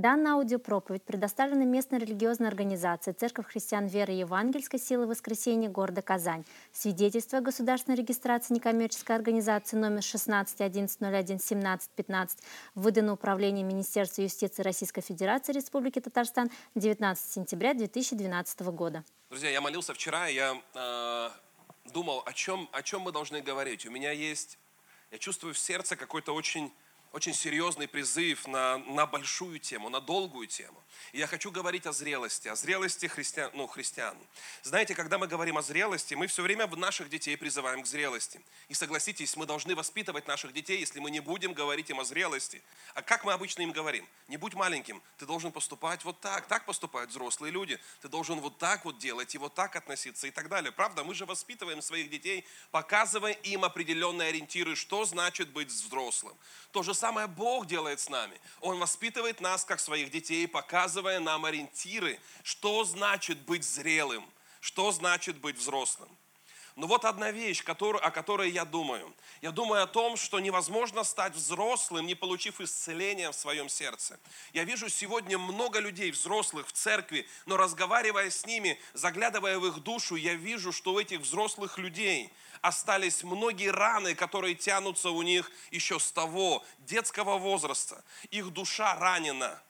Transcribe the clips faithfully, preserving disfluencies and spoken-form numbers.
Данная аудиопроповедь предоставлена местной религиозной организации «Церковь христиан веры и Евангельской силы Воскресения города Казань». Свидетельство о государственной регистрации некоммерческой организации номер шестнадцать одиннадцать ноль один семнадцать пятнадцать выдано Управлением Министерства юстиции Российской Федерации Республики Татарстан девятнадцатого сентября две тысячи двенадцатого года. Друзья, я молился вчера, я э, думал, о чем, о чем мы должны говорить. У меня есть, я чувствую в сердце какой-то очень... Очень серьезный призыв на, на большую тему, на долгую тему. И я хочу говорить о зрелости, о зрелости христиан, ну, христиан. Знаете, когда мы говорим о зрелости, мы все время в наших детей призываем к зрелости. И согласитесь, мы должны воспитывать наших детей, если мы не будем говорить им о зрелости. А как мы обычно им говорим? Не будь маленьким, ты должен поступать вот так. Так поступают взрослые люди. Ты должен вот так вот делать и вот так относиться и так далее. Правда, мы же воспитываем своих детей, показывая им определенные ориентиры, что значит быть взрослым. То же самое Бог делает с нами. Он воспитывает нас, как своих детей, показывая нам ориентиры, что значит быть зрелым, что значит быть взрослым. Но вот одна вещь, о которой я думаю. Я думаю о том, что невозможно стать взрослым, не получив исцеления в своем сердце. Я вижу сегодня много людей, взрослых, в церкви, но разговаривая с ними, заглядывая в их душу, я вижу, что у этих взрослых людей остались многие раны, которые тянутся у них еще с того детского возраста. Их душа ранена.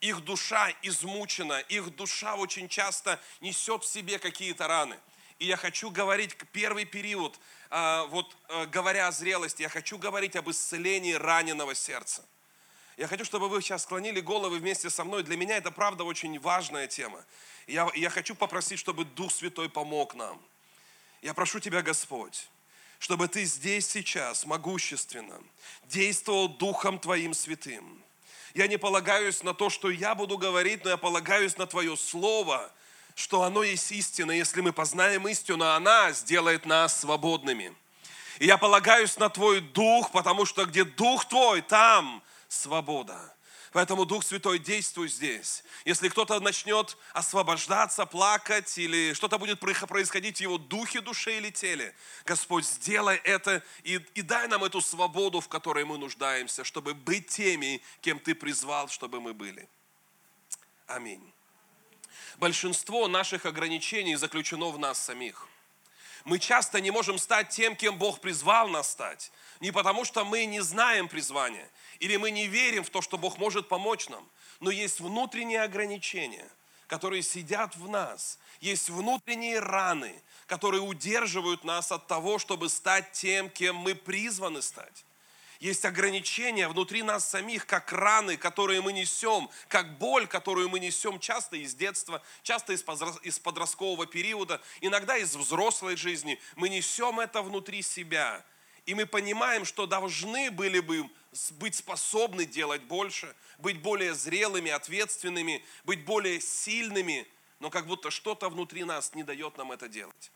Их душа измучена. Их душа очень часто несет в себе какие-то раны. И я хочу говорить первый период, вот говоря о зрелости, я хочу говорить об исцелении раненого сердца. Я хочу, чтобы вы сейчас склонили головы вместе со мной. Для меня это, правда, очень важная тема. Я, я хочу попросить, чтобы Дух Святой помог нам. Я прошу Тебя, Господь, чтобы Ты здесь сейчас могущественно действовал Духом Твоим Святым. Я не полагаюсь на то, что я буду говорить, но я полагаюсь на Твое Слово, что оно есть истина. Если мы познаем истину, она сделает нас свободными. И я полагаюсь на Твой Дух, потому что где Дух Твой, там свобода. Поэтому Дух Святой, действуй здесь. Если кто-то начнет освобождаться, плакать, или что-то будет происходить в его духе, душе или теле, Господь, сделай это и, и дай нам эту свободу, в которой мы нуждаемся, чтобы быть теми, кем Ты призвал, чтобы мы были. Аминь. Большинство наших ограничений заключено в нас самих. Мы часто не можем стать тем, кем Бог призвал нас стать. Не потому, что мы не знаем призвания, или мы не верим в то, что Бог может помочь нам. Но есть внутренние ограничения, которые сидят в нас. Есть внутренние раны, которые удерживают нас от того, чтобы стать тем, кем мы призваны стать. Есть ограничения внутри нас самих, как раны, которые мы несем, как боль, которую мы несем часто из детства, часто из подросткового периода, иногда из взрослой жизни. Мы несем это внутри себя. И мы понимаем, что должны были бы быть способны делать больше, быть более зрелыми, ответственными, быть более сильными, но как будто что-то внутри нас не дает нам это делать.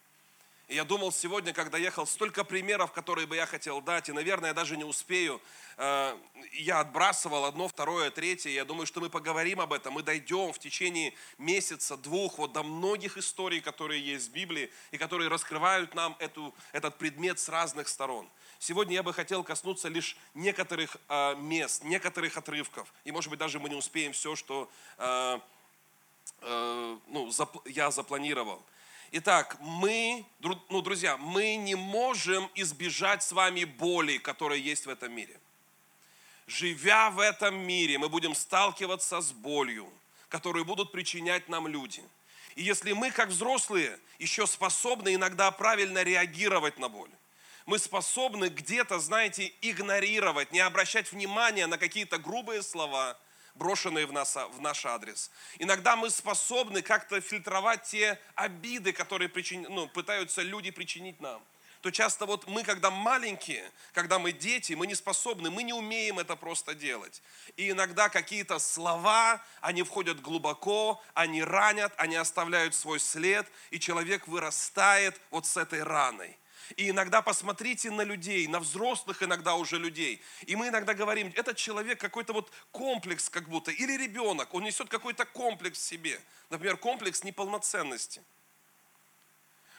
И я думал сегодня, когда ехал, столько примеров, которые бы я хотел дать, и, наверное, я даже не успею. Я отбрасывал одно, второе, третье. Я думаю, что мы поговорим об этом, мы дойдем в течение месяца, двух, вот до многих историй, которые есть в Библии, и которые раскрывают нам эту, этот предмет с разных сторон. Сегодня я бы хотел коснуться лишь некоторых мест, некоторых отрывков. И, может быть, даже мы не успеем все, что ну, я запланировал. Итак, мы, ну, друзья, мы не можем избежать с вами боли, которая есть в этом мире. Живя в этом мире, мы будем сталкиваться с болью, которую будут причинять нам люди. И если мы, как взрослые, еще способны иногда правильно реагировать на боль, мы способны где-то, знаете, игнорировать, не обращать внимания на какие-то грубые слова, брошенные в, нас, в наш адрес. Иногда мы способны как-то фильтровать те обиды, которые причин, ну, пытаются люди причинить нам. То часто вот мы, когда маленькие, когда мы дети, мы не способны, мы не умеем это просто делать. И иногда какие-то слова, они входят глубоко, они ранят, они оставляют свой след, и человек вырастает вот с этой раной. И иногда посмотрите на людей, на взрослых иногда уже людей. И мы иногда говорим, этот человек какой-то вот комплекс как будто, или ребенок, он несет какой-то комплекс в себе. Например, комплекс неполноценности.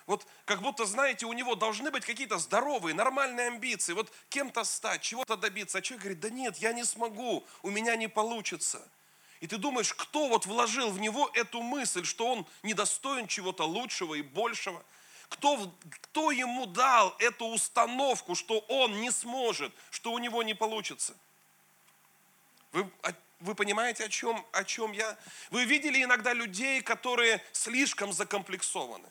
Вот как будто, знаете, у него должны быть какие-то здоровые, нормальные амбиции. Вот кем-то стать, чего-то добиться. А человек говорит, да нет, я не смогу, у меня не получится. И ты думаешь, кто вот вложил в него эту мысль, что он недостоин чего-то лучшего и большего? Кто, кто ему дал эту установку, что он не сможет, что у него не получится? Вы, вы понимаете, о чем, о чем я? Вы видели иногда людей, которые слишком закомплексованы?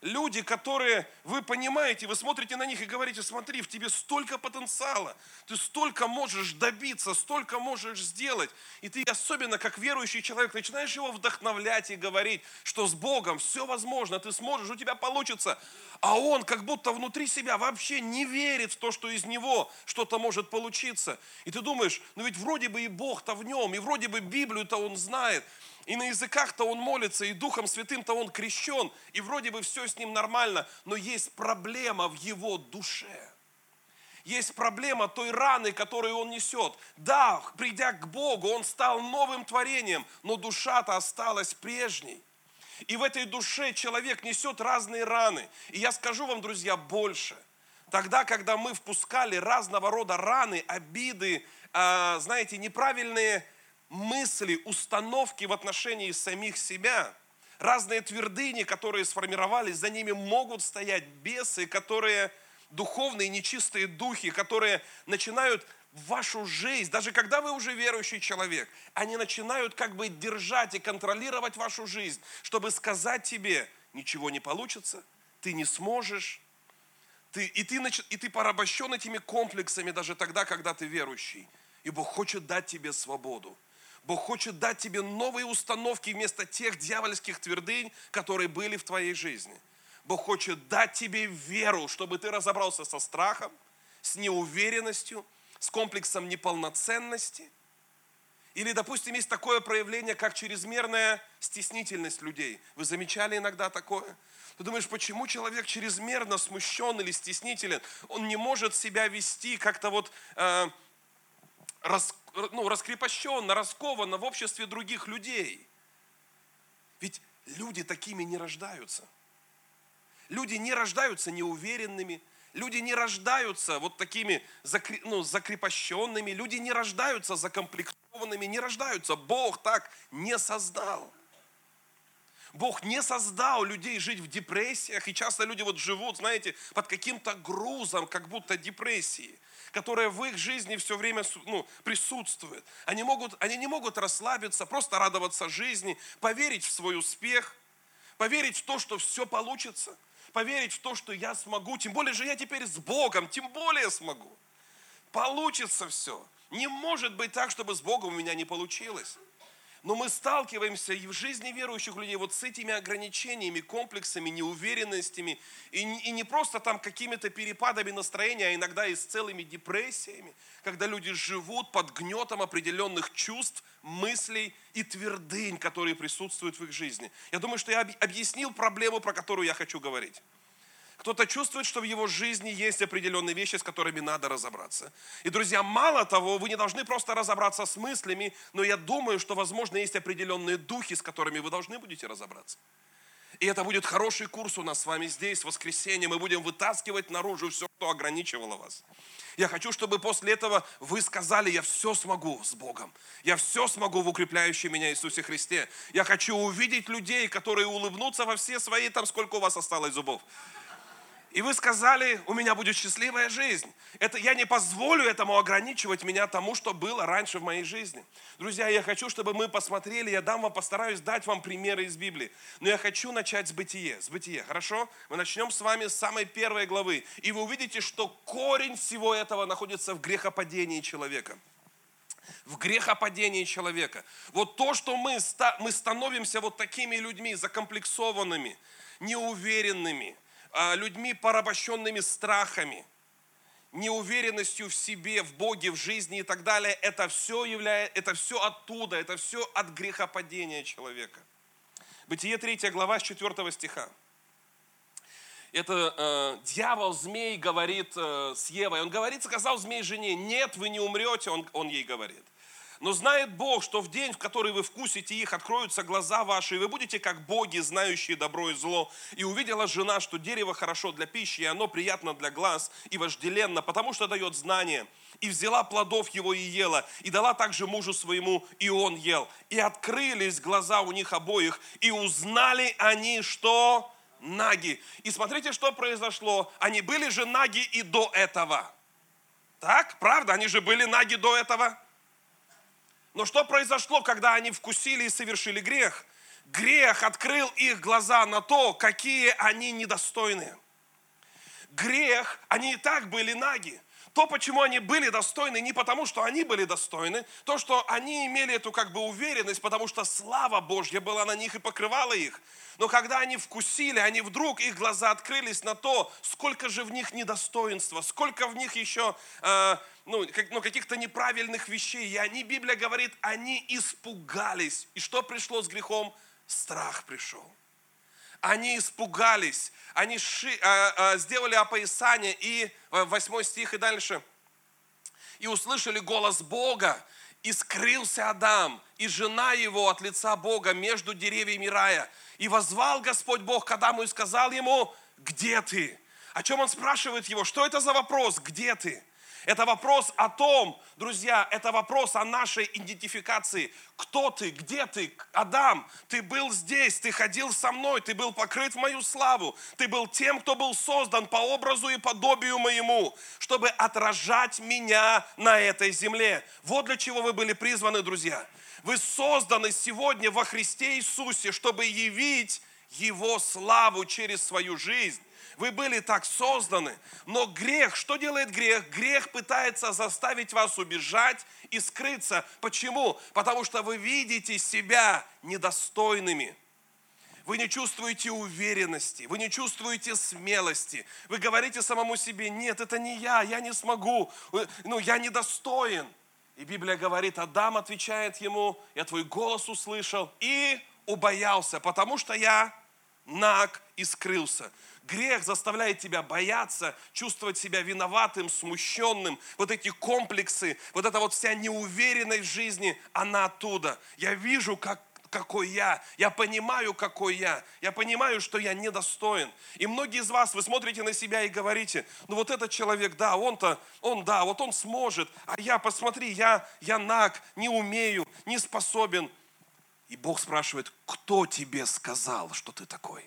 Люди, которые, вы понимаете, вы смотрите на них и говорите, смотри, в тебе столько потенциала, ты столько можешь добиться, столько можешь сделать. И ты, особенно как верующий человек, начинаешь его вдохновлять и говорить, что с Богом все возможно, ты сможешь, у тебя получится. А он как будто внутри себя вообще не верит в то, что из него что-то может получиться. И ты думаешь, ну ведь вроде бы и Бог-то в нем, и вроде бы Библию-то он знает. И на языках-то он молится, и Духом Святым-то он крещен, и вроде бы все с ним нормально, но есть проблема в его душе. Есть проблема той раны, которую он несет. Да, придя к Богу, он стал новым творением, но душа-то осталась прежней. И в этой душе человек несет разные раны. И я скажу вам, друзья, больше. Тогда, когда мы впускали разного рода раны, обиды, э, знаете, неправильные мысли, установки в отношении самих себя, разные твердыни, которые сформировались, за ними могут стоять бесы, которые духовные, нечистые духи, которые начинают вашу жизнь, даже когда вы уже верующий человек, они начинают как бы держать и контролировать вашу жизнь, чтобы сказать тебе, ничего не получится, ты не сможешь, ты, и, ты, и ты порабощен этими комплексами даже тогда, когда ты верующий. И Бог хочет дать тебе свободу. Бог хочет дать тебе новые установки вместо тех дьявольских твердынь, которые были в твоей жизни. Бог хочет дать тебе веру, чтобы ты разобрался со страхом, с неуверенностью, с комплексом неполноценности. Или, допустим, есть такое проявление, как чрезмерная стеснительность людей. Вы замечали иногда такое? Ты думаешь, почему человек чрезмерно смущен или стеснителен? Он не может себя вести как-то вот... Э, Рас, ну, раскрепощенно, раскованно в обществе других людей. Ведь люди такими не рождаются. Люди не рождаются неуверенными, люди не рождаются вот такими закр, ну, закрепощенными, люди не рождаются закомплексованными, не рождаются. Бог так не создал. Бог не создал людей жить в депрессиях, и часто люди вот живут, знаете, под каким-то грузом, как будто депрессии, которая в их жизни все время ну, присутствует. Они, могут, они не могут расслабиться, просто радоваться жизни, поверить в свой успех, поверить в то, что все получится, поверить в то, что я смогу, тем более же я теперь с Богом, тем более смогу. Получится все. Не может быть так, чтобы с Богом у меня не получилось. Но мы сталкиваемся и в жизни верующих людей вот с этими ограничениями, комплексами, неуверенностями, и, и не просто там какими-то перепадами настроения, а иногда и с целыми депрессиями, когда люди живут под гнетом определенных чувств, мыслей и твердынь, которые присутствуют в их жизни. Я думаю, что я объяснил проблему, про которую я хочу говорить. Кто-то чувствует, что в его жизни есть определенные вещи, с которыми надо разобраться. И, друзья, мало того, вы не должны просто разобраться с мыслями, но я думаю, что, возможно, есть определенные духи, с которыми вы должны будете разобраться. И это будет хороший курс у нас с вами здесь, в воскресенье. Мы будем вытаскивать наружу все, что ограничивало вас. Я хочу, чтобы после этого вы сказали, я все смогу с Богом. Я все смогу в укрепляющем меня Иисусе Христе. Я хочу увидеть людей, которые улыбнутся во все свои, там сколько у вас осталось зубов. И вы сказали, у меня будет счастливая жизнь. Это, я не позволю этому ограничивать меня тому, что было раньше в моей жизни. Друзья, я хочу, чтобы мы посмотрели, я дам вам, постараюсь дать вам примеры из Библии. Но я хочу начать с бытия, с бытия, хорошо? Мы начнем с вами с самой первой главы. И вы увидите, что корень всего этого находится в грехопадении человека. В грехопадении человека. Вот то, что мы, мы становимся вот такими людьми, закомплексованными, неуверенными, людьми, порабощенными страхами, неуверенностью в себе, в Боге, в жизни и так далее, это все, являет, это все оттуда, это все от грехопадения человека. Бытие третья глава с четвёртого стиха. Это э, дьявол, змей, говорит э, с Евой. Он говорит, сказал змей жене, нет, вы не умрете, он, он ей говорит. Но знает Бог, что в день, в который вы вкусите их, откроются глаза ваши, и вы будете как боги, знающие добро и зло. И увидела жена, что дерево хорошо для пищи, и оно приятно для глаз, и вожделенно, потому что дает знание. И взяла плодов его и ела, и дала также мужу своему, и он ел. И открылись глаза у них обоих, и узнали они, что наги. И смотрите, что произошло. Они были же наги и до этого. Так, правда? Они же были наги до этого. Но что произошло, когда они вкусили и совершили грех? Грех открыл их глаза на то, какие они недостойны. Грех, они и так были наги. То, почему они были достойны, не потому, что они были достойны, то, что они имели эту как бы уверенность, потому что слава Божья была на них и покрывала их. Но когда они вкусили, они вдруг, их глаза открылись на то, сколько же в них недостоинства, сколько в них еще э, ну, как, ну, каких-то неправильных вещей. И они, Библия говорит, они испугались. И что пришло с грехом? Страх пришел. Они испугались, они ши, а, а, сделали опоясание, и восьмой стих и дальше. «И услышали голос Бога, и скрылся Адам, и жена его от лица Бога между деревьями рая. И возвал Господь Бог к Адаму и сказал ему: где ты?» О чем он спрашивает его? Что это за вопрос? Где ты? Это вопрос о том, друзья, это вопрос о нашей идентификации. Кто ты? Где ты? Адам, ты был здесь, ты ходил со мной, ты был покрыт в мою славу. Ты был тем, кто был создан по образу и подобию моему, чтобы отражать меня на этой земле. Вот для чего вы были призваны, друзья. Вы созданы сегодня во Христе Иисусе, чтобы явить Его славу через свою жизнь. Вы были так созданы, но грех, что делает грех? Грех пытается заставить вас убежать и скрыться. Почему? Потому что вы видите себя недостойными. Вы не чувствуете уверенности, вы не чувствуете смелости. Вы говорите самому себе: нет, это не я, я не смогу, ну, я недостоин. И Библия говорит, Адам отвечает ему: я твой голос услышал и убоялся, потому что я наг и скрылся. Грех заставляет тебя бояться, чувствовать себя виноватым, смущенным. Вот эти комплексы, вот эта вот вся неуверенность в жизни, она оттуда. Я вижу, как, какой я, я понимаю, какой я, я понимаю, что я недостоин. И многие из вас, вы смотрите на себя и говорите: ну вот этот человек, да, он-то, он, да, вот он сможет, а я, посмотри, я, я наг, не умею, не способен. И Бог спрашивает: кто тебе сказал, что ты такой?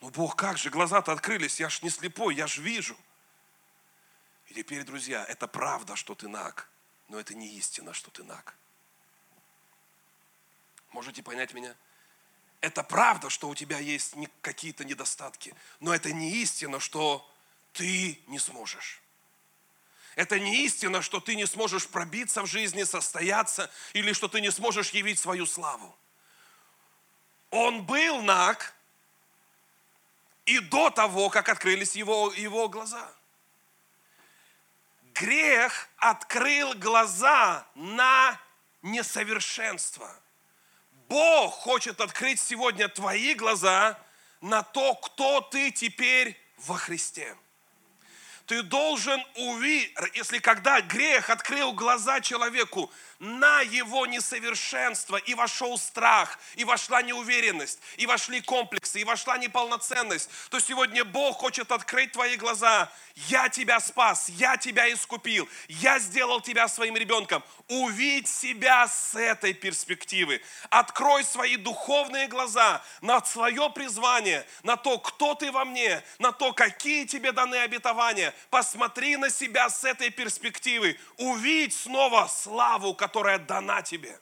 Ну, Бог, как же, глаза-то открылись, я ж не слепой, я ж вижу. И теперь, друзья, это правда, что ты наг, но это не истина, что ты наг. Можете понять меня? Это правда, что у тебя есть какие-то недостатки, но это не истина, что ты не сможешь. Это не истина, что ты не сможешь пробиться в жизни, состояться, или что ты не сможешь явить свою славу. Он был наг, и до того, как открылись его, его глаза. Грех открыл глаза на несовершенство. Бог хочет открыть сегодня твои глаза на то, кто ты теперь во Христе. Ты должен увидеть, если когда грех открыл глаза человеку на его несовершенство, и вошел страх, и вошла неуверенность, и вошли комплексы, и вошла неполноценность, то сегодня Бог хочет открыть твои глаза. Я тебя спас, я тебя искупил, я сделал тебя своим ребенком. Увидь себя с этой перспективы. Открой свои духовные глаза на свое призвание, на то, кто ты во мне, на то, какие тебе даны обетования. Посмотри на себя с этой перспективы. Увидь снова славу, которая дана тебе.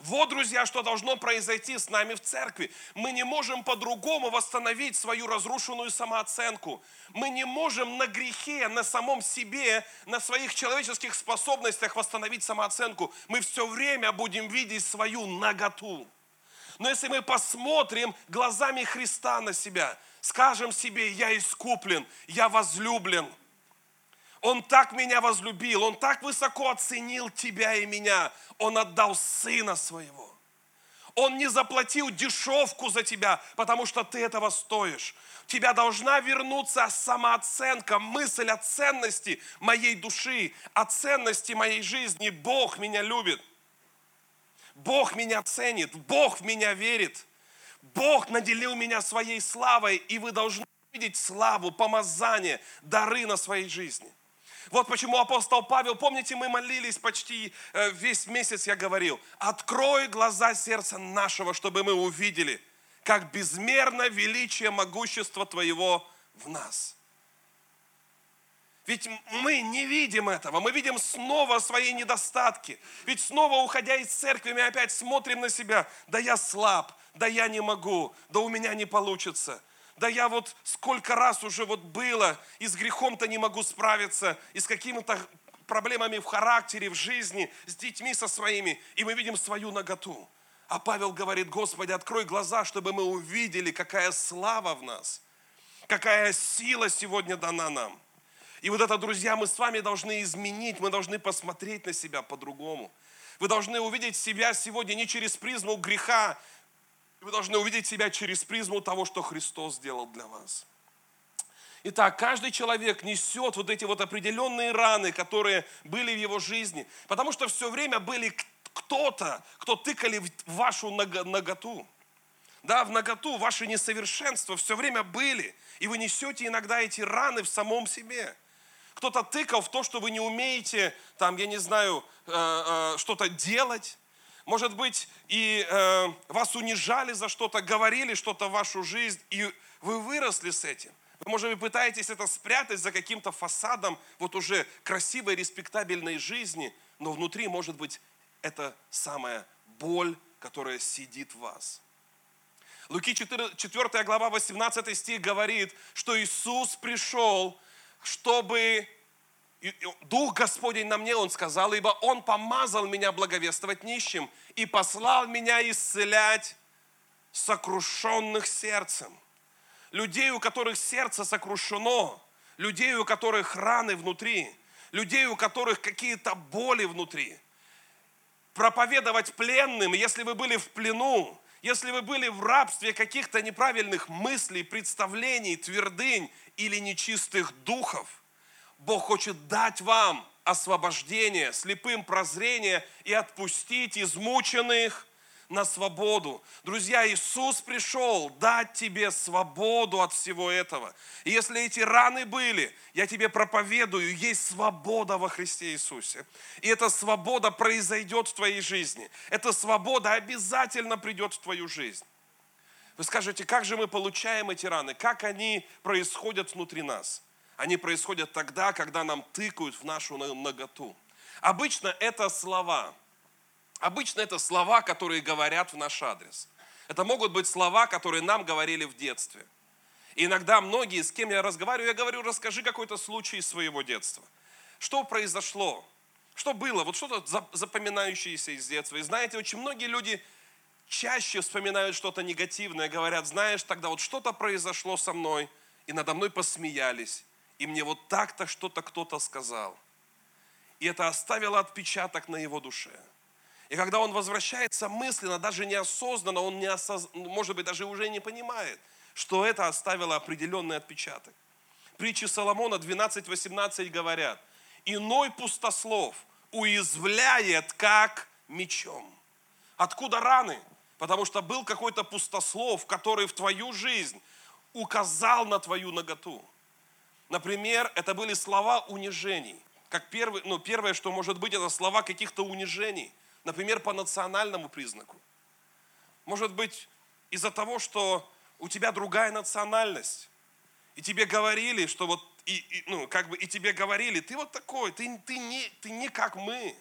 Вот, друзья, что должно произойти с нами в церкви. Мы не можем по-другому восстановить свою разрушенную самооценку. Мы не можем на грехе, на самом себе, на своих человеческих способностях восстановить самооценку. Мы все время будем видеть свою наготу. Но если мы посмотрим глазами Христа на себя, скажем себе: я искуплен, я возлюблен. Он так меня возлюбил, Он так высоко оценил тебя и меня. Он отдал Сына Своего. Он не заплатил дешевку за тебя, потому что ты этого стоишь. В тебя должна вернуться самооценка, мысль о ценности моей души, о ценности моей жизни. Бог меня любит. Бог меня ценит. Бог в меня верит. Бог наделил меня своей славой, и вы должны видеть славу, помазание, дары на своей жизни. Вот почему апостол Павел, помните, мы молились почти весь месяц, я говорил, открой глаза сердца нашего, чтобы мы увидели, как безмерно величие могущества Твоего в нас. Ведь мы не видим этого, мы видим снова свои недостатки. Ведь снова, уходя из церкви, мы опять смотрим на себя, да я слаб, да я не могу, да у меня не получится. Да я вот сколько раз уже вот было, и с грехом-то не могу справиться, и с какими-то проблемами в характере, в жизни, с детьми со своими, и мы видим свою наготу. А Павел говорит: Господи, открой глаза, чтобы мы увидели, какая слава в нас, какая сила сегодня дана нам. И вот это, друзья, мы с вами должны изменить, мы должны посмотреть на себя по-другому. Вы должны увидеть себя сегодня не через призму греха, вы должны увидеть себя через призму того, что Христос сделал для вас. Итак, каждый человек несет вот эти вот определенные раны, которые были в его жизни, потому что все время были кто-то, кто тыкали в вашу наготу. Да, в наготу, ваши несовершенства все время были, и вы несете иногда эти раны в самом себе. Кто-то тыкал в то, что вы не умеете, там, я не знаю, что-то делать. Может быть, и э, вас унижали за что-то, говорили что-то в вашу жизнь, и вы выросли с этим. Вы, может быть, пытаетесь это спрятать за каким-то фасадом вот уже красивой, респектабельной жизни, но внутри, может быть, это самая боль, которая сидит в вас. Луки четыре, четвёртая глава, восемнадцатый стих говорит, что Иисус пришел, чтобы... Дух Господень на мне, Он сказал, ибо Он помазал меня благовествовать нищим и послал меня исцелять сокрушенных сердцем. Людей, у которых сердце сокрушено, людей, у которых раны внутри, людей, у которых какие-то боли внутри. Проповедовать пленным, если вы были в плену, если вы были в рабстве каких-то неправильных мыслей, представлений, твердынь или нечистых духов, Бог хочет дать вам освобождение, слепым прозрение и отпустить измученных на свободу. Друзья, Иисус пришел дать тебе свободу от всего этого. И если эти раны были, я тебе проповедую, есть свобода во Христе Иисусе. И эта свобода произойдет в твоей жизни. Эта свобода обязательно придет в твою жизнь. Вы скажете, как же мы получаем эти раны? Как они происходят внутри нас? Они происходят тогда, когда нам тыкают в нашу наготу. Обычно это слова. Обычно это слова, которые говорят в наш адрес. Это могут быть слова, которые нам говорили в детстве. И иногда многие, с кем я разговариваю, я говорю, расскажи какой-то случай из своего детства. Что произошло? Что было? Вот что-то запоминающееся из детства. И знаете, очень многие люди чаще вспоминают что-то негативное, говорят, знаешь, тогда вот что-то произошло со мной, и надо мной посмеялись. И мне вот так-то что-то кто-то сказал. И это оставило отпечаток на его душе. И когда он возвращается мысленно, даже неосознанно, он не осоз... может быть, даже уже не понимает, что это оставило определенный отпечаток. Притчи Соломона двенадцать восемнадцать говорят, «Иной пустослов уязвляет, как мечом». Откуда раны? Потому что был какой-то пустослов, который в твою жизнь указал на твою наготу. Например, это были слова унижений. Как первый, ну, первое, что может быть, это слова каких-то унижений. Например, по национальному признаку. Может быть, из-за того, что у тебя другая национальность. И тебе говорили, что вот, и, и, ну, как бы, и тебе говорили, ты вот такой, ты, ты, не, ты не как мы.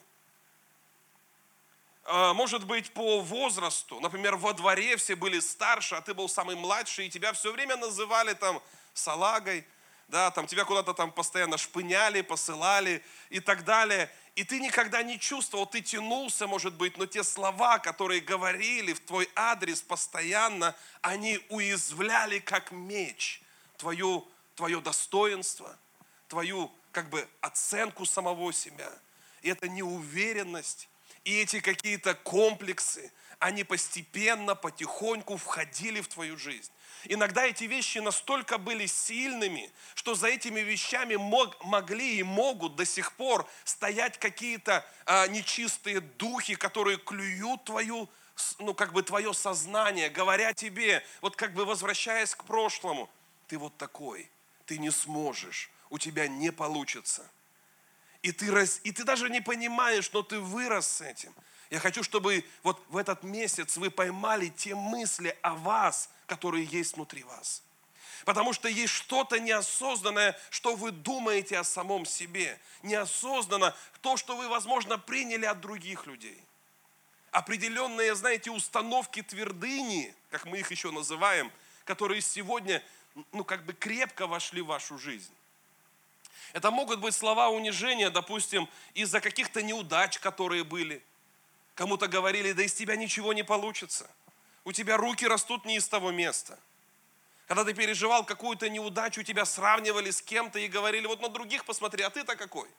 Может быть, по возрасту. Например, во дворе все были старше, а ты был самый младший, и тебя все время называли там салагой. Да, там тебя куда-то там постоянно шпыняли, посылали и так далее. И ты никогда не чувствовал, ты тянулся, может быть, но те слова, которые говорили в твой адрес постоянно, они уязвляли как меч твое, твое достоинство, твою как бы оценку самого себя. И это неуверенность, И эти какие-то комплексы, они постепенно, потихоньку входили в твою жизнь. Иногда эти вещи настолько были сильными, что за этими вещами мог, могли и могут до сих пор стоять какие-то а, нечистые духи, которые клюют твою, ну, как бы твое сознание, говоря тебе, вот как бы возвращаясь к прошлому, ты вот такой, ты не сможешь, у тебя не получится. И ты, раз, и ты даже не понимаешь, но ты вырос с этим. Я хочу, чтобы вот в этот месяц вы поймали те мысли о вас, которые есть внутри вас. Потому что есть что-то неосознанное, что вы думаете о самом себе. Неосознанно то, что вы, возможно, приняли от других людей. Определенные, знаете, установки твердыни, как мы их еще называем, которые сегодня, ну, как бы крепко вошли в вашу жизнь. Это могут быть слова унижения, допустим, из-за каких-то неудач, которые были. Кому-то говорили, да из тебя ничего не получится. У тебя руки растут не из того места. Когда ты переживал какую-то неудачу, тебя сравнивали с кем-то и говорили, вот на других посмотри, а ты-то какой?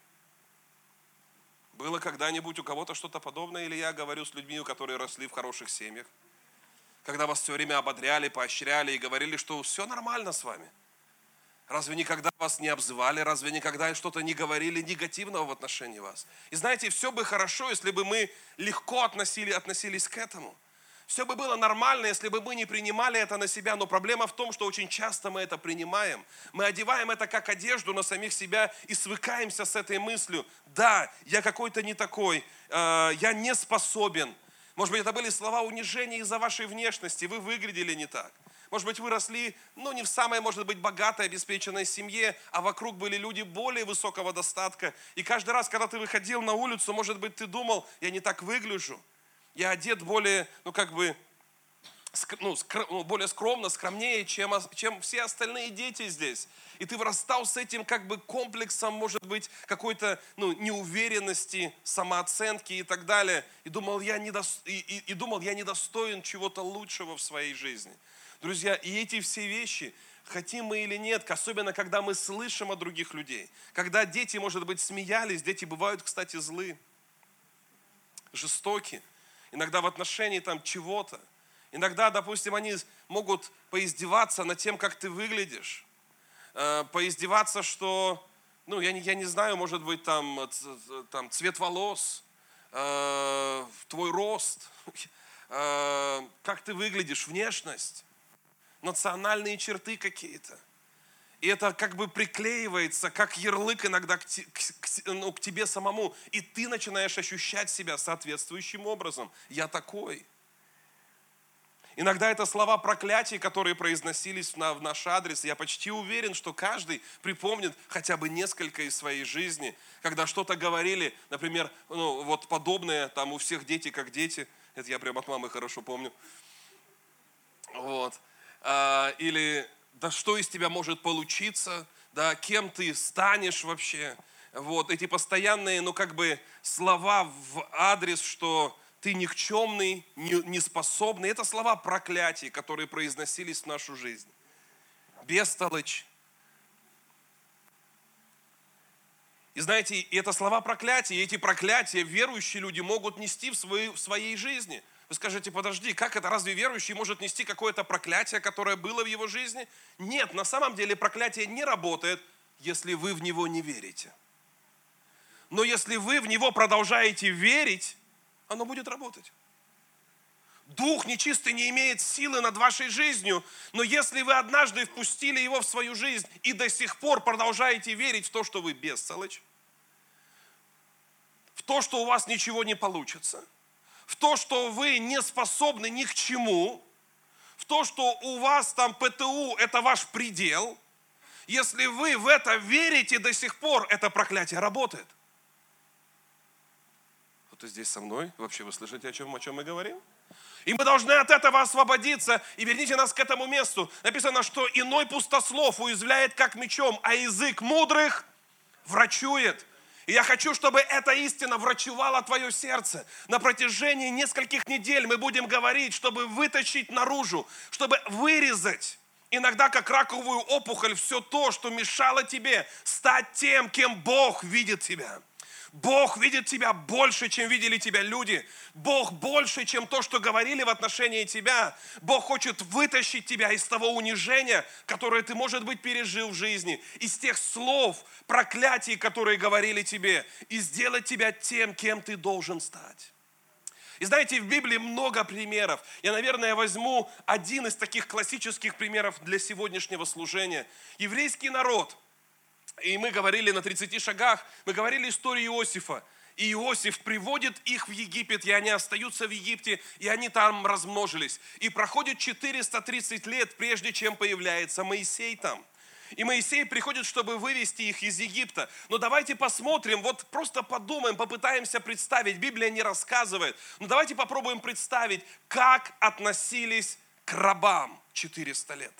Было когда-нибудь у кого-то что-то подобное? Или я говорю с людьми, которые росли в хороших семьях? Когда вас все время ободряли, поощряли и говорили, что все нормально с вами. Разве никогда вас не обзывали? Разве никогда что-то не говорили негативного в отношении вас? И знаете, все бы хорошо, если бы мы легко относили, относились к этому. Все бы было нормально, если бы мы не принимали это на себя. Но проблема в том, что очень часто мы это принимаем. Мы одеваем это как одежду на самих себя и свыкаемся с этой мыслью. Да, я какой-то не такой, э, я не способен. Может быть, это были слова унижения из-за вашей внешности, вы выглядели не так. Может быть, вы росли, ну, не в самой, может быть, богатой, обеспеченной семье, а вокруг были люди более высокого достатка. И каждый раз, когда ты выходил на улицу, может быть, ты думал, я не так выгляжу, я одет более, ну, как бы, ск- ну, скр- ну, более скромно, скромнее, чем, чем все остальные дети здесь. И ты вырастал с этим, как бы, комплексом, может быть, какой-то, ну, неуверенности, самооценки и так далее. И думал, я недос- и, и, и думал, я недостоин чего-то лучшего в своей жизни. Друзья, и эти все вещи, хотим мы или нет, особенно когда мы слышим о других людей, когда дети, может быть, смеялись, дети бывают, кстати, злы, жестоки, иногда в отношении там чего-то, иногда, допустим, они могут поиздеваться над тем, как ты выглядишь, поиздеваться, что, ну, я не, я не знаю, может быть, там, там цвет волос, твой рост, как ты выглядишь, внешность. Национальные черты какие-то. И это как бы приклеивается, как ярлык иногда к, к, ну, к тебе самому. И ты начинаешь ощущать себя соответствующим образом. Я такой. Иногда это слова проклятий, которые произносились на, в наш адрес. Я почти уверен, что каждый припомнит хотя бы несколько из своей жизни, когда что-то говорили, например, ну, вот подобное, там у всех дети как дети. Это я прям от мамы хорошо помню. Вот. Или да что из тебя может получиться, да кем ты станешь вообще. Вот эти постоянные, ну как бы слова в адрес, что ты никчемный, неспособный. Это слова проклятий, которые произносились в нашу жизнь. Бестолочь. И знаете, это слова проклятия, и эти проклятия верующие люди могут нести в, свою, в своей жизни. Вы скажете, подожди, как это, разве верующий может нести какое-то проклятие, которое было в его жизни? Нет, на самом деле проклятие не работает, если вы в него не верите. Но если вы в него продолжаете верить, оно будет работать. Дух нечистый не имеет силы над вашей жизнью, но если вы однажды впустили его в свою жизнь и до сих пор продолжаете верить в то, что вы бестолочь, в то, что у вас ничего не получится, в то, что вы не способны ни к чему, в то, что у вас там ПТУ – это ваш предел. Если вы в это верите до сих пор, это проклятие работает. Кто-то здесь со мной? Вообще вы слышите, о чем, о чем мы говорим? И мы должны от этого освободиться, и верните нас к этому месту. Написано, что иной пустослов уязвляет как мечом, а язык мудрых врачует. И я хочу, чтобы эта истина врачевала твое сердце. На протяжении нескольких недель мы будем говорить, чтобы вытащить наружу, чтобы вырезать иногда как раковую опухоль все то, что мешало тебе стать тем, кем Бог видит тебя. Бог видит тебя больше, чем видели тебя люди. Бог больше, чем то, что говорили в отношении тебя. Бог хочет вытащить тебя из того унижения, которое ты, может быть, пережил в жизни, из тех слов, проклятий, которые говорили тебе, и сделать тебя тем, кем ты должен стать. И знаете, в Библии много примеров. Я, наверное, возьму один из таких классических примеров для сегодняшнего служения. Еврейский народ. И мы говорили на тридцати шагах, мы говорили историю Иосифа. И Иосиф приводит их в Египет, и они остаются в Египте, и они там размножились. И проходит четыреста тридцать лет, прежде чем появляется Моисей там. И Моисей приходит, чтобы вывести их из Египта. Но давайте посмотрим, вот просто подумаем, попытаемся представить. Библия не рассказывает. Но давайте попробуем представить, как относились к рабам четыреста лет.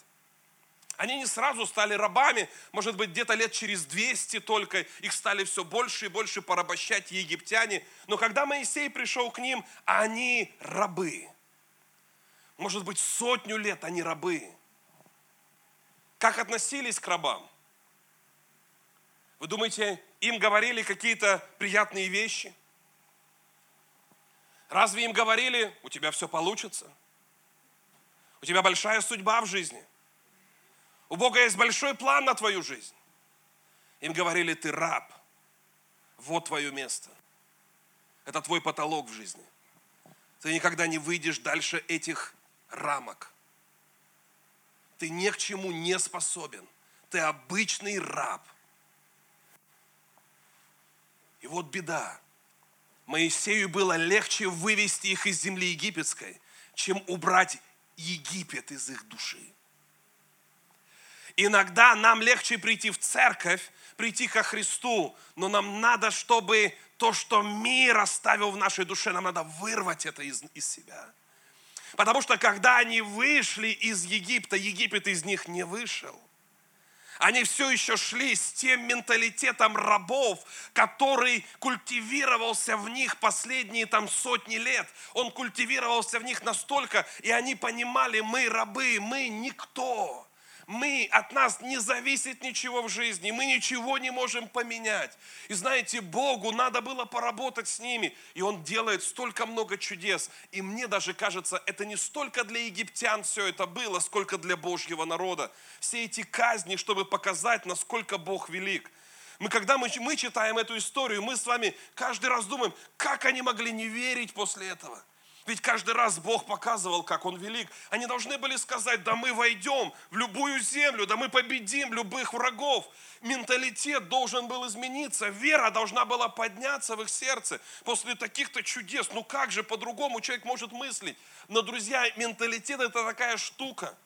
Они не сразу стали рабами, может быть, где-то лет через двести только. Их стали все больше и больше порабощать египтяне. Но когда Моисей пришел к ним, они рабы. Может быть, сотню лет они рабы. Как относились к рабам? Вы думаете, им говорили какие-то приятные вещи? Разве им говорили, у тебя все получится? У тебя большая судьба в жизни? У Бога есть большой план на твою жизнь? Им говорили, ты раб, вот твое место. Это твой потолок в жизни. Ты никогда не выйдешь дальше этих рамок. Ты ни к чему не способен. Ты обычный раб. И вот беда. Моисею было легче вывести их из земли египетской, чем убрать Египет из их души. Иногда нам легче прийти в церковь, прийти ко Христу, но нам надо, чтобы то, что мир оставил в нашей душе, нам надо вырвать это из, из себя. Потому что когда они вышли из Египта, Египет из них не вышел. Они все еще шли с тем менталитетом рабов, который культивировался в них последние там сотни лет. Он культивировался в них настолько, и они понимали, мы рабы, мы никто. Мы, от нас не зависит ничего в жизни, мы ничего не можем поменять. И знаете, Богу надо было поработать с ними, и Он делает столько много чудес. И мне даже кажется, это не столько для египтян все это было, сколько для Божьего народа. Все эти казни, чтобы показать, насколько Бог велик. Мы, когда мы, мы читаем эту историю, мы с вами каждый раз думаем, как они могли не верить после этого. Ведь каждый раз Бог показывал, как Он велик. Они должны были сказать, да мы войдем в любую землю, да мы победим любых врагов. Менталитет должен был измениться, вера должна была подняться в их сердце после таких-то чудес. Ну как же по-другому человек может мыслить? Но, друзья, менталитет – это такая штука,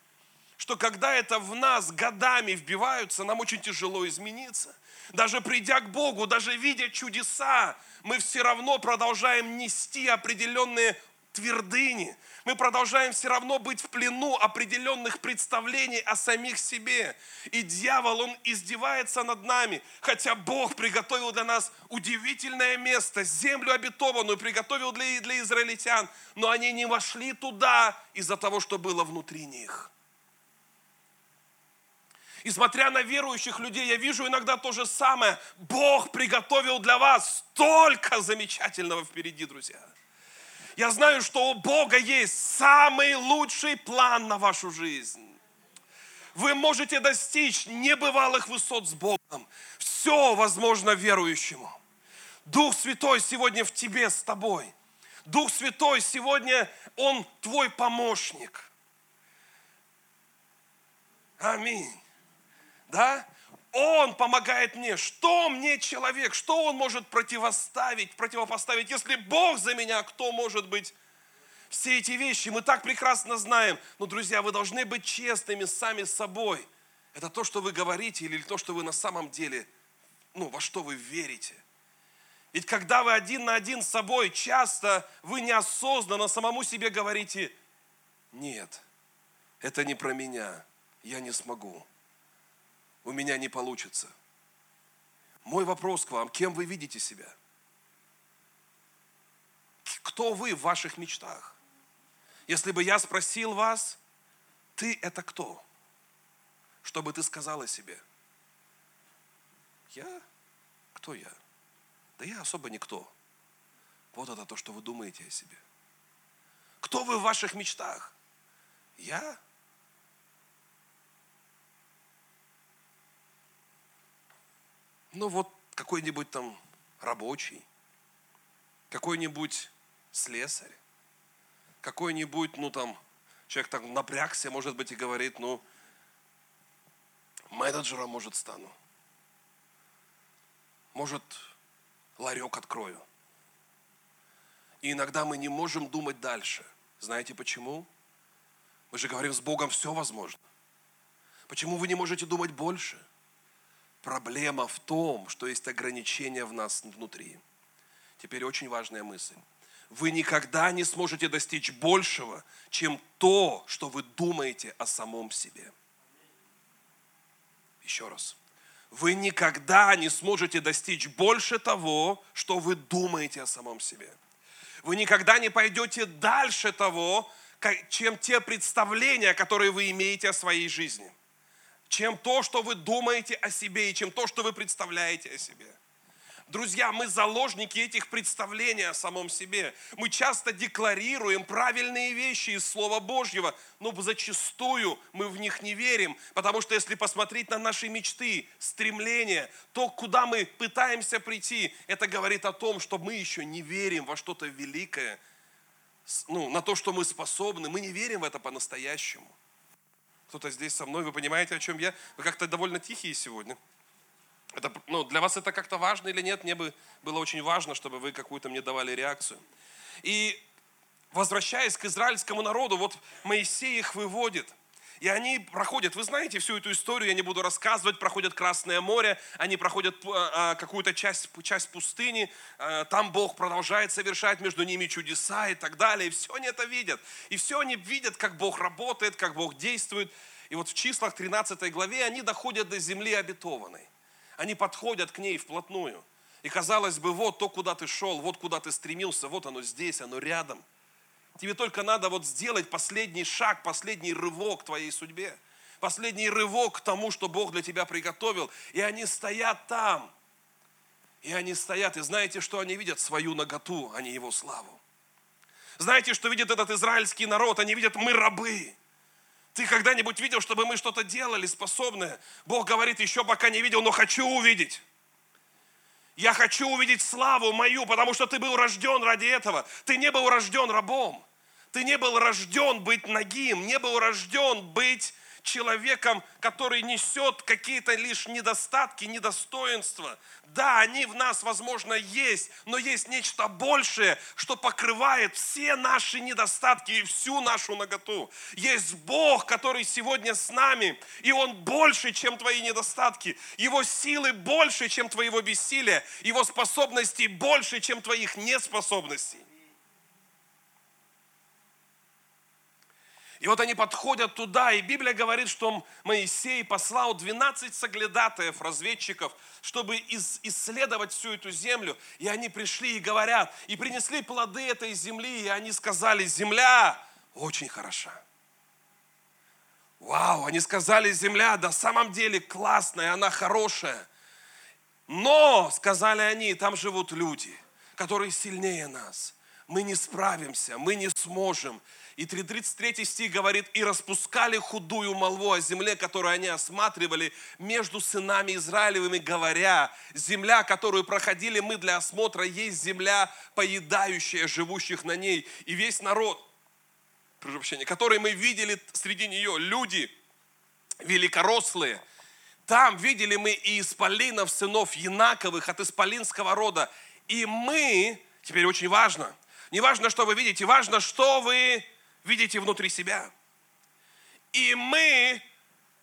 что когда это в нас годами вбиваются, нам очень тяжело измениться. Даже придя к Богу, даже видя чудеса, мы все равно продолжаем нести определенные твердыни, мы продолжаем все равно быть в плену определенных представлений о самих себе. И дьявол, он издевается над нами, хотя Бог приготовил для нас удивительное место, землю обетованную, приготовил для, для израильтян, но они не вошли туда из-за того, что было внутри них. И смотря на верующих людей, я вижу иногда то же самое. Бог приготовил для вас столько замечательного впереди, друзья. Я знаю, что у Бога есть самый лучший план на вашу жизнь. Вы можете достичь небывалых высот с Богом. Все возможно верующему. Дух Святой сегодня в тебе, с тобой. Дух Святой сегодня, Он твой помощник. Аминь. Да? Он помогает мне. Что мне человек? Что он может противоставить, противопоставить? Если Бог за меня, кто может быть? Все эти вещи мы так прекрасно знаем. Но, друзья, вы должны быть честными сами с собой. Это то, что вы говорите, или то, что вы на самом деле, ну, во что вы верите. Ведь когда вы один на один с собой, часто вы неосознанно самому себе говорите, нет, это не про меня, я не смогу. У меня не получится. Мой вопрос к вам, кем вы видите себя? Кто вы в ваших мечтах? Если бы я спросил вас, ты это кто? Что бы ты сказала себе? Я? Кто я? Да я особо никто. Вот это то, что вы думаете о себе. Кто вы в ваших мечтах? Я? Ну вот какой-нибудь там рабочий, какой-нибудь слесарь, какой-нибудь, ну там, человек так напрягся, может быть, и говорит, ну, менеджером, может, стану. Может, ларек открою. И иногда мы не можем думать дальше. Знаете почему? Мы же говорим, с Богом все возможно. Почему вы не можете думать больше? Проблема в том, что есть ограничения в нас внутри. Теперь очень важная мысль. Вы никогда не сможете достичь большего, чем то, что вы думаете о самом себе. Еще раз. Вы никогда не сможете достичь больше того, что вы думаете о самом себе. Вы никогда не пойдете дальше того, чем те представления, которые вы имеете о своей жизни. Чем то, что вы думаете о себе, и чем то, что вы представляете о себе. Друзья, мы заложники этих представлений о самом себе. Мы часто декларируем правильные вещи из Слова Божьего, но зачастую мы в них не верим, потому что если посмотреть на наши мечты, стремления, то, куда мы пытаемся прийти, это говорит о том, что мы еще не верим во что-то великое, ну, на то, что мы способны. Мы не верим в это по-настоящему. Кто-то здесь со мной, вы понимаете, о чем я? Вы как-то довольно тихие сегодня. Это, ну, для вас это как-то важно или нет? Мне бы было очень важно, чтобы вы какую-то мне давали реакцию. И возвращаясь к израильскому народу, вот Моисей их выводит. И они проходят, вы знаете всю эту историю, я не буду рассказывать, проходят Красное море, они проходят а, какую-то часть, часть пустыни, а, там Бог продолжает совершать между ними чудеса и так далее. И все они это видят. И все они видят, как Бог работает, как Бог действует. И вот в числах тринадцатой главе они доходят до земли обетованной. Они подходят к ней вплотную. И казалось бы, вот то, куда ты шел, вот куда ты стремился, вот оно здесь, оно рядом. Тебе только надо вот сделать последний шаг, последний рывок к твоей судьбе. Последний рывок к тому, что Бог для тебя приготовил. И они стоят там. И они стоят, и знаете, что они видят? Свою наготу, а не его славу. Знаете, что видит этот израильский народ? Они видят, мы рабы. Ты когда-нибудь видел, чтобы мы что-то делали способное? Бог говорит, еще пока не видел, но хочу увидеть. Я хочу увидеть славу мою, потому что ты был рожден ради этого. Ты не был рожден рабом. Ты не был рожден быть нагим, не был рожден быть человеком, который несет какие-то лишь недостатки, недостоинства. Да, они в нас, возможно, есть, но есть нечто большее, что покрывает все наши недостатки и всю нашу наготу. Есть Бог, который сегодня с нами, и Он больше, чем твои недостатки. Его силы больше, чем твоего бессилия. Его способностей больше, чем твоих неспособностей. И вот они подходят туда, и Библия говорит, что Моисей послал двенадцать соглядатаев, разведчиков, чтобы исследовать всю эту землю. И они пришли и говорят, и принесли плоды этой земли, и они сказали, земля очень хороша. Вау, они сказали, земля, да, в самом деле классная, она хорошая. Но, сказали они, там живут люди, которые сильнее нас. Мы не справимся, мы не сможем. И тридцать третий стих говорит, и распускали худую молву о земле, которую они осматривали между сынами Израилевыми, говоря, земля, которую проходили мы для осмотра, есть земля, поедающая живущих на ней. И весь народ, прошу прощения, который мы видели среди нее, люди великорослые, там видели мы и исполинов, сынов Янаковых от исполинского рода. И мы, теперь очень важно, не важно, что вы видите, важно, что вы видите внутри себя. И мы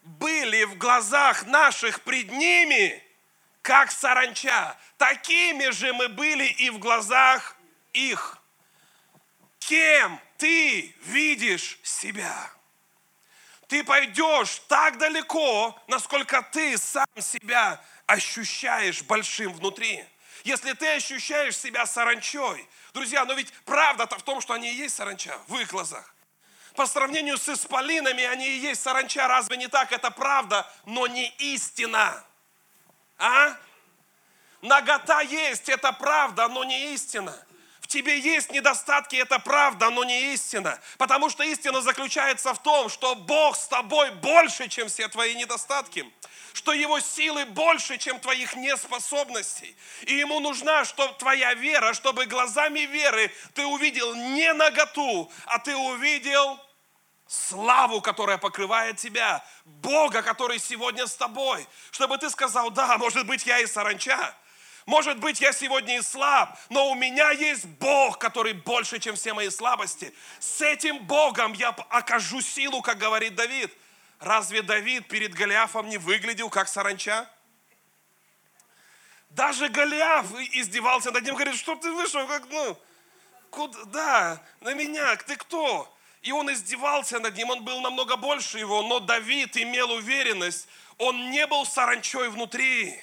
были в глазах наших пред ними, как саранча. Такими же мы были и в глазах их. Кем ты видишь себя? Ты пойдешь так далеко, насколько ты сам себя ощущаешь большим внутри. Если ты ощущаешь себя саранчой, друзья, но ведь правда-то в том, что они и есть саранча в их глазах. По сравнению с исполинами они и есть саранча, разве не так? Это правда, но не истина. А? Нагота есть, это правда, но не истина. В тебе есть недостатки, это правда, но не истина. Потому что истина заключается в том, что Бог с тобой больше, чем все твои недостатки. Что Его силы больше, чем твоих неспособностей. И Ему нужна, чтобы твоя вера, чтобы глазами веры ты увидел не наготу, а ты увидел славу, которая покрывает тебя, Бога, который сегодня с тобой. Чтобы ты сказал: да, может быть, я и саранча, может быть, я сегодня и слаб, но у меня есть Бог, который больше, чем все мои слабости. С этим Богом я окажу силу, как говорит Давид. Разве Давид перед Голиафом не выглядел как саранча? Даже Голиаф издевался над ним, говорит: что ты вышел, как, ну, куда, на меня, ты кто? И он издевался над ним, он был намного больше его, но Давид имел уверенность, он не был саранчой внутри.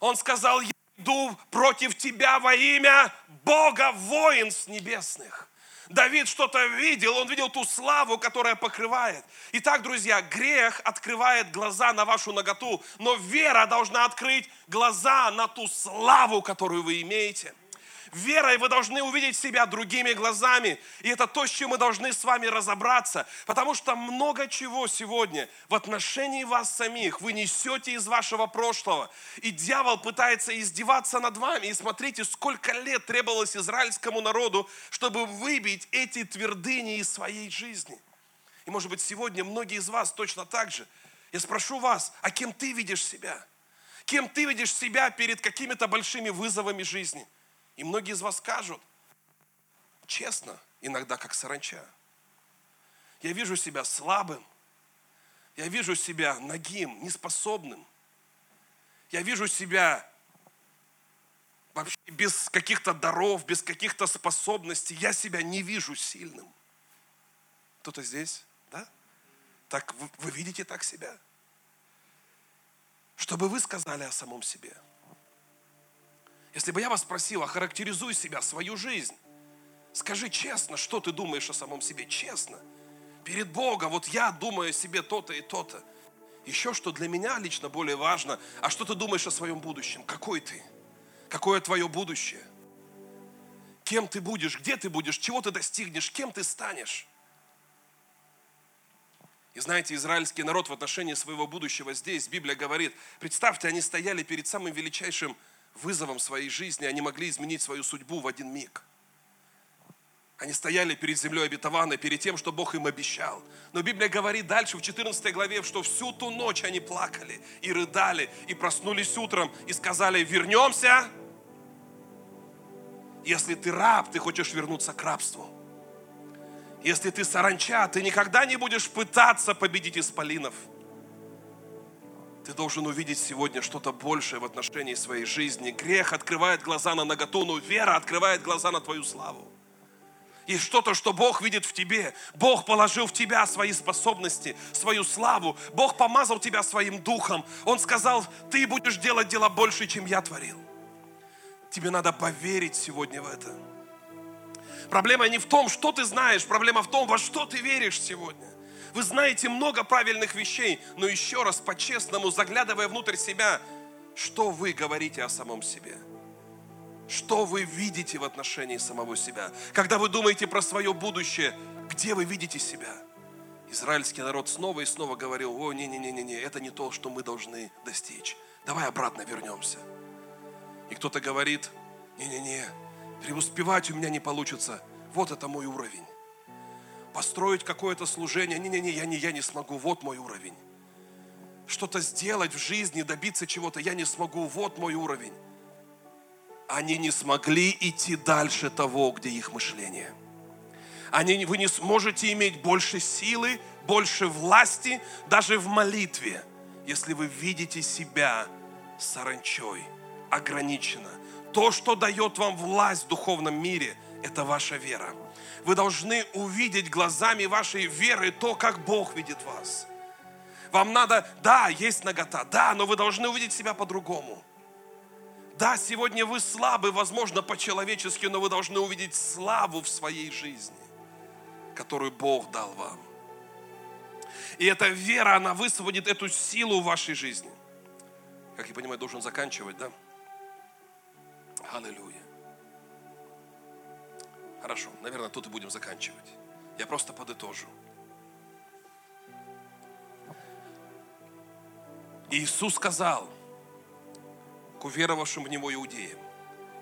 Он сказал: я иду против тебя во имя Бога воинств небесных. Давид что-то видел, он видел ту славу, которая покрывает. Итак, друзья, грех открывает глаза на вашу наготу, но вера должна открыть глаза на ту славу, которую вы имеете. Верой вы должны увидеть себя другими глазами. И это то, с чем мы должны с вами разобраться. Потому что много чего сегодня в отношении вас самих вы несете из вашего прошлого. И дьявол пытается издеваться над вами. И смотрите, сколько лет требовалось израильскому народу, чтобы выбить эти твердыни из своей жизни. И, может быть, сегодня многие из вас точно так же. Я спрошу вас: а кем ты видишь себя? Кем ты видишь себя перед какими-то большими вызовами жизни? И многие из вас скажут: честно, иногда как саранча. Я вижу себя слабым, я вижу себя нагим, неспособным. Я вижу себя вообще без каких-то даров, без каких-то способностей. Я себя не вижу сильным. Кто-то здесь, да? Так вы, вы видите так себя? Что бы вы сказали о самом себе? Если бы я вас спросил: охарактеризуй себя, свою жизнь, скажи честно, что ты думаешь о самом себе, честно, перед Богом, вот я думаю о себе то-то и то-то. Еще что для меня лично более важно, а что ты думаешь о своем будущем, какой ты, какое твое будущее, кем ты будешь, где ты будешь, чего ты достигнешь, кем ты станешь. И знаете, израильский народ в отношении своего будущего здесь, Библия говорит, представьте, они стояли перед самым величайшим вызовом своей жизни, они могли изменить свою судьбу в один миг. Они стояли перед землей обетованной, перед тем, что Бог им обещал. Но Библия говорит дальше, в четырнадцатой главе, что всю ту ночь они плакали и рыдали, и проснулись утром, и сказали: вернемся. Если ты раб, ты хочешь вернуться к рабству. Если ты саранча, ты никогда не будешь пытаться победить исполинов. Ты должен увидеть сегодня что-то большее в отношении своей жизни. Грех открывает глаза на наготу, но вера открывает глаза на твою славу. И что-то, что Бог видит в тебе. Бог положил в тебя свои способности, свою славу. Бог помазал тебя своим духом. Он сказал: ты будешь делать дела больше, чем я творил. Тебе надо поверить сегодня в это. Проблема не в том, что ты знаешь, проблема в том, во что ты веришь сегодня. Вы знаете много правильных вещей, но еще раз по-честному, заглядывая внутрь себя, что вы говорите о самом себе? Что вы видите в отношении самого себя? Когда вы думаете про свое будущее, где вы видите себя? Израильский народ снова и снова говорил: о, не-не-не-не, это не то, что мы должны достичь. Давай обратно вернемся. И кто-то говорит: не-не-не, преуспевать у меня не получится. Вот это мой уровень. Построить какое-то служение, не-не-не, я не, я не смогу, вот мой уровень. Что-то сделать в жизни, добиться чего-то, я не смогу, вот мой уровень. Они не смогли идти дальше того, где их мышление. Они, вы не сможете иметь больше силы, больше власти, даже в молитве, если вы видите себя саранчой, ограничено. То, что дает вам власть в духовном мире, это ваша вера. Вы должны увидеть глазами вашей веры то, как Бог видит вас. Вам надо, да, есть нагота, да, но вы должны увидеть себя по-другому. Да, сегодня вы слабы, возможно, по-человечески, но вы должны увидеть славу в своей жизни, которую Бог дал вам. И эта вера, она высвободит эту силу в вашей жизни. как я понимаю, должен заканчивать, да? Аллилуйя. Хорошо, наверное, тут и будем заканчивать. Я просто подытожу. Иисус сказал к уверовавшим в Него иудеям: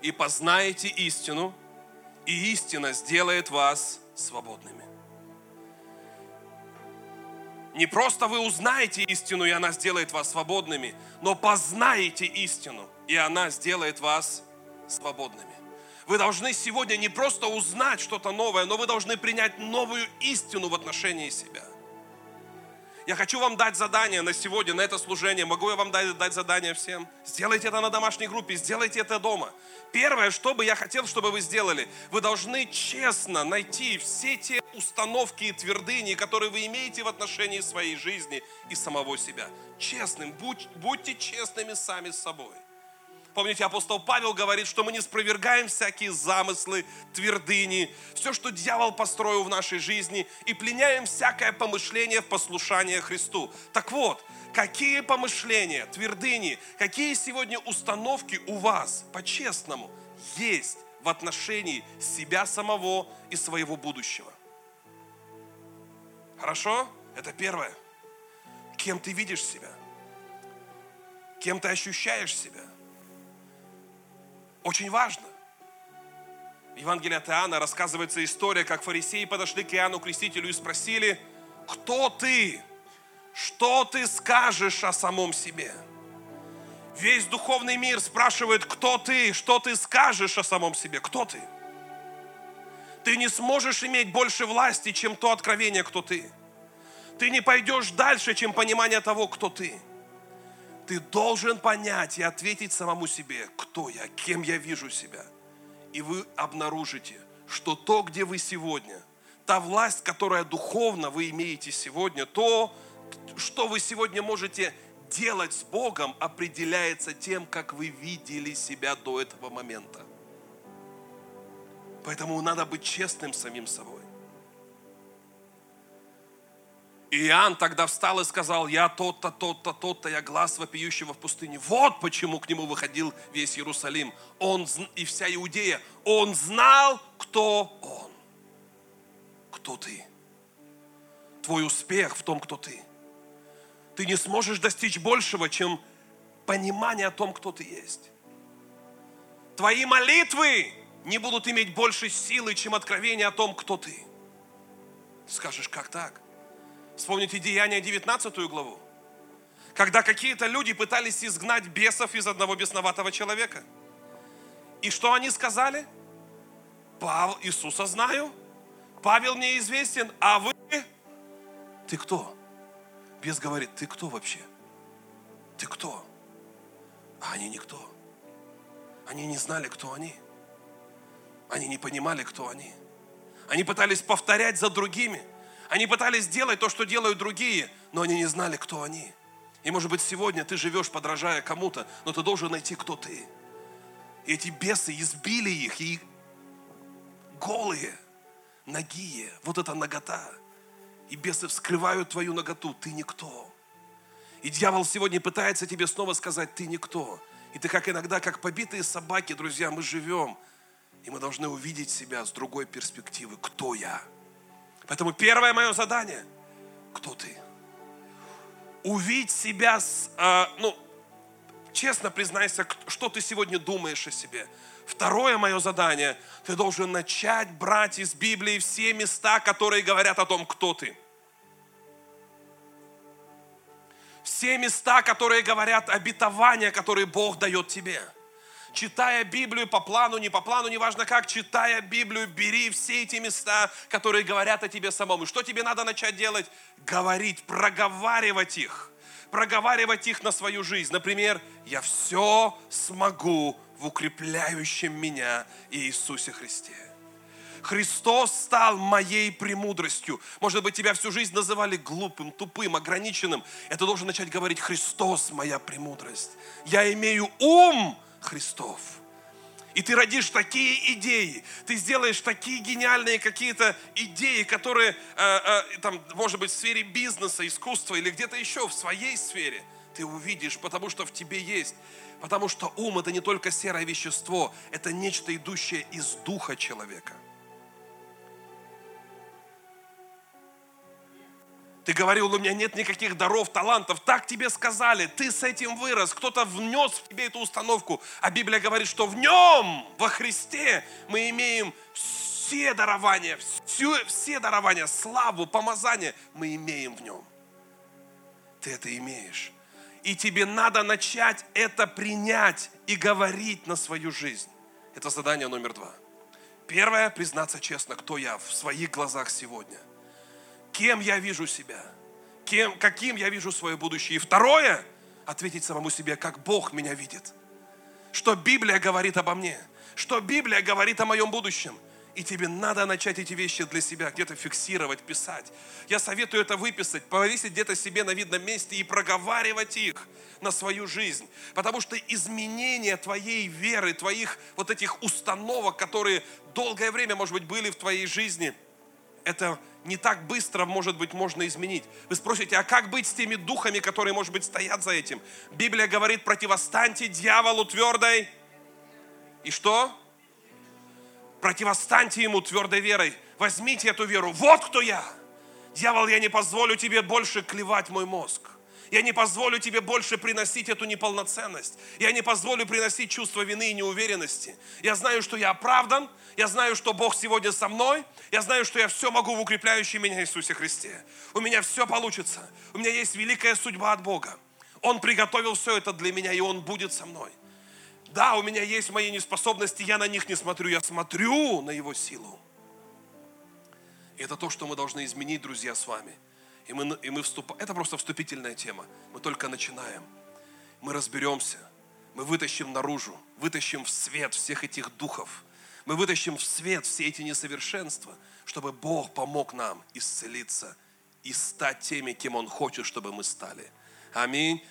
«И познаете истину, и истина сделает вас свободными». Не просто вы узнаете истину, и она сделает вас свободными, но познаете истину, и она сделает вас свободными. Вы должны сегодня не просто узнать что-то новое, но вы должны принять новую истину в отношении себя. Я хочу вам дать задание на сегодня, на это служение. Могу я вам дать, дать задание всем? Сделайте это на домашней группе, сделайте это дома. Первое, что бы я хотел, чтобы вы сделали, вы должны честно найти все те установки и твердыни, которые вы имеете в отношении своей жизни и самого себя. Честным, будь, будьте честными сами с собой. Помните, апостол Павел говорит, что мы не спровергаем всякие замыслы, твердыни, все, что дьявол построил в нашей жизни, и пленяем всякое помышление в послушание Христу. Так вот, какие помышления, твердыни, какие сегодня установки у вас, по-честному, есть в отношении себя самого и своего будущего? Хорошо? Это первое. Кем ты видишь себя? Кем ты ощущаешь себя? Очень важно. В Евангелии от Иоанна рассказывается история, как фарисеи подошли к Иоанну Крестителю и спросили: «Кто ты? Что ты скажешь о самом себе?» Весь духовный мир спрашивает: «Кто ты? Что ты скажешь о самом себе? Кто ты?» Ты не сможешь иметь больше власти, чем то откровение, кто ты. Ты не пойдешь дальше, чем понимание того, кто ты. Ты должен понять и ответить самому себе: кто я, кем я вижу себя. И вы обнаружите, что то, где вы сегодня, та власть, которая духовно вы имеете сегодня, то, что вы сегодня можете делать с Богом, определяется тем, как вы видели себя до этого момента. Поэтому надо быть честным самим собой. И Иоанн тогда встал и сказал: «Я тот-то, тот-то, тот-то, я глас вопиющего в пустыне». Вот почему к нему выходил весь Иерусалим он и вся Иудея. Он знал, кто он. Кто ты? Твой успех в том, кто ты. Ты не сможешь достичь большего, чем понимание о том, кто ты есть. Твои молитвы не будут иметь больше силы, чем откровение о том, кто ты. Скажешь: как так? Вспомните Деяния девятнадцатую главу, когда какие-то люди пытались изгнать бесов из одного бесноватого человека. И что они сказали? Павел, Иисуса знаю, Павел мне известен, а вы... Ты кто? Бес говорит: ты кто вообще? Ты кто? А они никто. Они не знали, кто они. Они не понимали, кто они. Они пытались повторять за другими. Они пытались делать то, что делают другие, но они не знали, кто они. И, может быть, сегодня ты живешь, подражая кому-то, но ты должен найти, кто ты. И эти бесы избили их, и голые, нагие, вот эта нагота. И бесы вскрывают твою наготу, ты никто. И дьявол сегодня пытается тебе снова сказать: ты никто. И ты, как иногда, как побитые собаки, друзья, мы живем, и мы должны увидеть себя с другой перспективы. Кто я? Поэтому первое мое задание – кто ты? Увидь себя, с, э, ну, честно признайся, что ты сегодня думаешь о себе. Второе мое задание – ты должен начать брать из Библии все места, которые говорят о том, кто ты. Все места, которые говорят обетования, которые Бог дает тебе. Читая Библию по плану, не по плану, неважно как, читая Библию, бери все эти места, которые говорят о тебе самому. Что тебе надо начать делать? Говорить, проговаривать их. Проговаривать их на свою жизнь. Например, я все смогу в укрепляющем меня Иисусе Христе. Христос стал моей премудростью. Может быть, тебя всю жизнь называли глупым, тупым, ограниченным. Это должен начать говорить: Христос моя премудрость. Я имею ум Христов. И ты родишь такие идеи, ты сделаешь такие гениальные какие-то идеи, которые, э, э, там, может быть, в сфере бизнеса, искусства или где-то еще в своей сфере. ты увидишь, потому что в тебе есть. Потому что ум – это не только серое вещество, это нечто, идущее из духа человека. Ты говорил, у меня нет никаких даров, талантов. Так тебе сказали, ты с этим вырос. Кто-то внес в тебе эту установку. А Библия говорит, что в нем, во Христе, мы имеем все дарования, все, все дарования, славу, помазание. Мы имеем в нем. Ты это имеешь. И тебе надо начать это принять и говорить на свою жизнь. Это задание номер два. Первое, признаться честно, кто я в своих глазах сегодня. Кем я вижу себя? Кем, каким я вижу свое будущее? И второе, ответить самому себе, как Бог меня видит. Что Библия говорит обо мне? Что Библия говорит о моем будущем? И тебе надо начать эти вещи для себя где-то фиксировать, писать. Я советую это выписать, повесить где-то себе на видном месте и проговаривать их на свою жизнь. Потому что изменение твоей веры, твоих вот этих установок, которые долгое время, может быть, были в твоей жизни, это не так быстро, может быть, можно изменить. Вы спросите, а как быть с теми духами, которые, может быть, стоят за этим? Библия говорит, противостаньте дьяволу твердой. И что? Противостаньте ему твердой верой. Возьмите эту веру. Вот кто я. Дьявол, я не позволю тебе больше клевать мой мозг. Я не позволю тебе больше приносить эту неполноценность. Я не позволю приносить чувство вины и неуверенности. Я знаю, что я оправдан. Я знаю, что Бог сегодня со мной. Я знаю, что я все могу в укрепляющем меня Иисусе Христе. У меня все получится. У меня есть великая судьба от Бога. Он приготовил все это для меня, и Он будет со мной. Да, у меня есть мои неспособности, я на них не смотрю. Я смотрю на Его силу. И это то, что мы должны изменить, друзья, с вами. И мы, и мы вступаем. Это просто вступительная тема. Мы только начинаем. Мы разберемся. Мы вытащим наружу, вытащим в свет всех этих духов. Мы вытащим в свет все эти несовершенства, чтобы Бог помог нам исцелиться и стать теми, кем Он хочет, чтобы мы стали. Аминь.